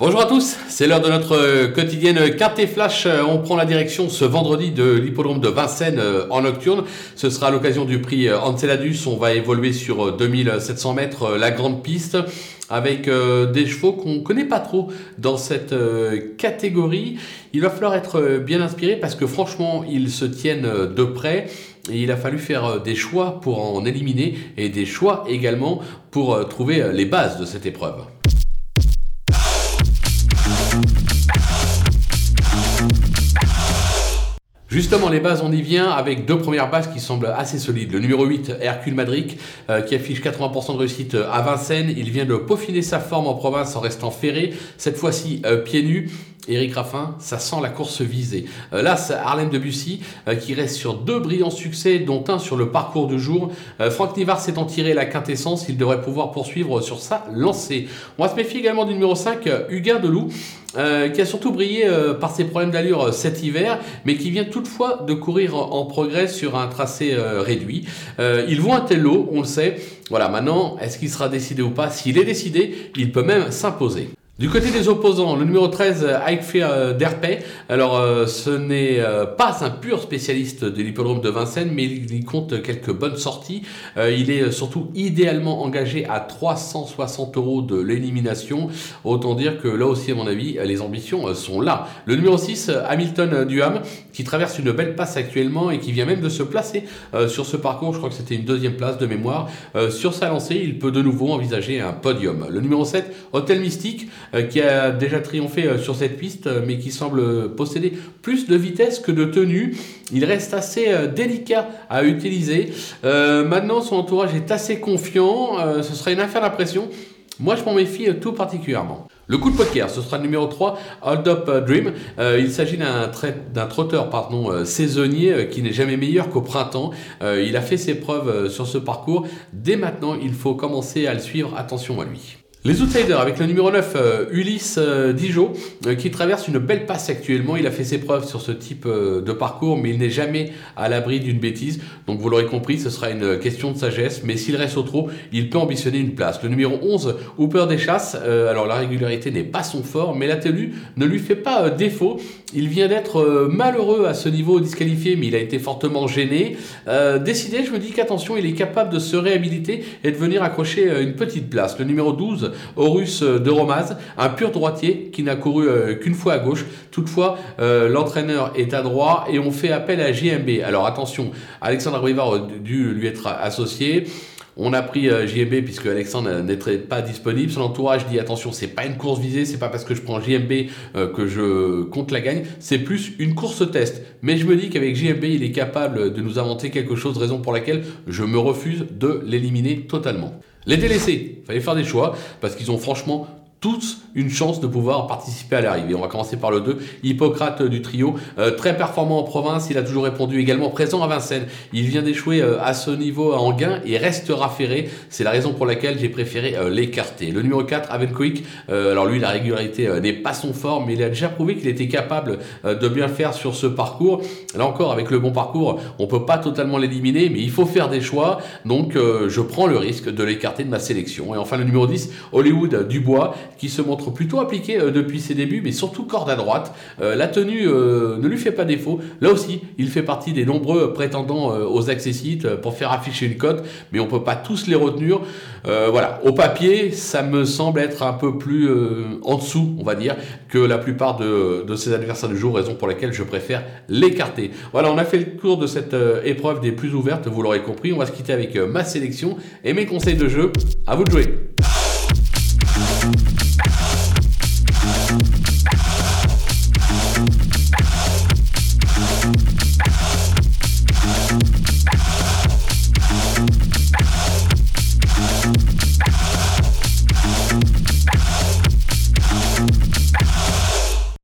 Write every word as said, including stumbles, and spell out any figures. Bonjour à tous, c'est l'heure de notre quotidienne Quarté Flash. On prend la direction ce vendredi de l'hippodrome de Vincennes en nocturne. Ce sera à l'occasion du prix Anceladus. On va évoluer sur deux mille sept cents mètres, la grande piste, avec euh, des chevaux qu'on ne connaît pas trop dans cette euh, catégorie. Il va falloir être euh, bien inspiré parce que franchement, ils se tiennent euh, de près. Et il a fallu faire euh, des choix pour en éliminer et des choix également pour euh, trouver euh, les bases de cette épreuve. Justement, les bases, on y vient avec deux premières bases qui semblent assez solides. Le numéro huit, Hercule Madrid, euh, qui affiche quatre-vingts pour cent de réussite à Vincennes. Il vient de peaufiner sa forme en province en restant ferré, cette fois-ci euh, pieds nus. Éric Raffin, ça sent la course visée. Euh, là, c'est Arlène Debussy euh, qui reste sur deux brillants succès, dont un sur le parcours du jour. Euh, Franck Nivard s'est en tiré la quintessence. Il devrait pouvoir poursuivre sur sa lancée. On va se méfier également du numéro cinq, euh, Huguen Deloux, euh, qui a surtout brillé euh, par ses problèmes d'allure euh, cet hiver, mais qui vient toutefois de courir en progrès sur un tracé euh, réduit. Euh, il vaut un tel lot, on le sait. Voilà, maintenant, est-ce qu'il sera décidé ou pas? S'il est décidé, il peut même s'imposer. Du côté des opposants, le numéro treize, Eich Fee euh, Derpey. Alors, euh, ce n'est euh, pas un pur spécialiste de l'hippodrome de Vincennes, mais il y compte quelques bonnes sorties. Euh, il est surtout idéalement engagé à trois cent soixante euros de l'élimination. Autant dire que là aussi, à mon avis, les ambitions euh, sont là. Le numéro six, Hamilton Duham, qui traverse une belle passe actuellement et qui vient même de se placer euh, sur ce parcours. Je crois que c'était une deuxième place de mémoire. Euh, sur sa lancée, il peut de nouveau envisager un podium. Le numéro sept, Hôtel Mystique, qui a déjà triomphé sur cette piste, mais qui semble posséder plus de vitesse que de tenue. Il reste assez délicat à utiliser. Euh, maintenant, son entourage est assez confiant. Euh, ce serait une affaire d'impression. Moi, je m'en méfie tout particulièrement. Le coup de poker, ce sera le numéro trois, Hold Up Dream. Euh, il s'agit d'un, tra- d'un trotteur pardon, euh, saisonnier euh, qui n'est jamais meilleur qu'au printemps. Euh, il a fait ses preuves euh, sur ce parcours. Dès maintenant, il faut commencer à le suivre. Attention à lui. Les outsiders avec le numéro neuf, euh, Ulysse euh, Dijot, euh, qui traverse une belle passe actuellement. Il a fait ses preuves sur ce type euh, de parcours, mais il n'est jamais à l'abri d'une bêtise. Donc vous l'aurez compris, ce sera une question de sagesse. Mais s'il reste au trot, il peut ambitionner une place. Le numéro onze, Hooper des chasses. Euh, alors la régularité n'est pas son fort, mais la tenue ne lui fait pas euh, défaut. Il vient d'être euh, malheureux à ce niveau disqualifié, mais il a été fortement gêné. Euh, décidé, je me dis qu'attention, il est capable de se réhabiliter et de venir accrocher euh, une petite place. Le numéro douze, Horus de Romaz, un pur droitier qui n'a couru euh, qu'une fois à gauche. Toutefois, euh, l'entraîneur est à droite et on fait appel à J M B. Alors attention, Alexandre Rivard a dû lui être associé. On a pris euh, J M B puisque Alexandre n'était pas disponible. Son entourage dit attention, c'est pas une course visée, c'est pas parce que je prends J M B euh, que je compte la gagne, c'est plus une course test. Mais je me dis qu'avec J M B, il est capable de nous inventer quelque chose, raison pour laquelle je me refuse de l'éliminer totalement. Les délaissés, il fallait faire des choix parce qu'ils ont franchement tous une chance de pouvoir participer à l'arrivée. On va commencer par le deux, Hippocrate du trio, euh, très performant en province, il a toujours répondu, également présent à Vincennes. Il vient d'échouer euh, à ce niveau à Enghien et restera ferré. C'est la raison pour laquelle j'ai préféré euh, l'écarter. Le numéro quatre, Aven Quick, euh, alors lui, la régularité euh, n'est pas son fort, mais il a déjà prouvé qu'il était capable euh, de bien faire sur ce parcours. Là encore, avec le bon parcours, on peut pas totalement l'éliminer, mais il faut faire des choix. Donc, euh, je prends le risque de l'écarter de ma sélection. Et enfin, le numéro dix, Hollywood Dubois, qui se montre plutôt appliqué depuis ses débuts, mais surtout corde à droite. Euh, la tenue euh, ne lui fait pas défaut. Là aussi, il fait partie des nombreux prétendants euh, aux accessites pour faire afficher une cote, mais on peut pas tous les retenir. Euh, voilà, au papier, ça me semble être un peu plus euh, en dessous, on va dire, que la plupart de, de ses adversaires du jour, raison pour laquelle je préfère l'écarter. Voilà, on a fait le tour de cette euh, épreuve des plus ouvertes, vous l'aurez compris. On va se quitter avec euh, ma sélection et mes conseils de jeu. À vous de jouer!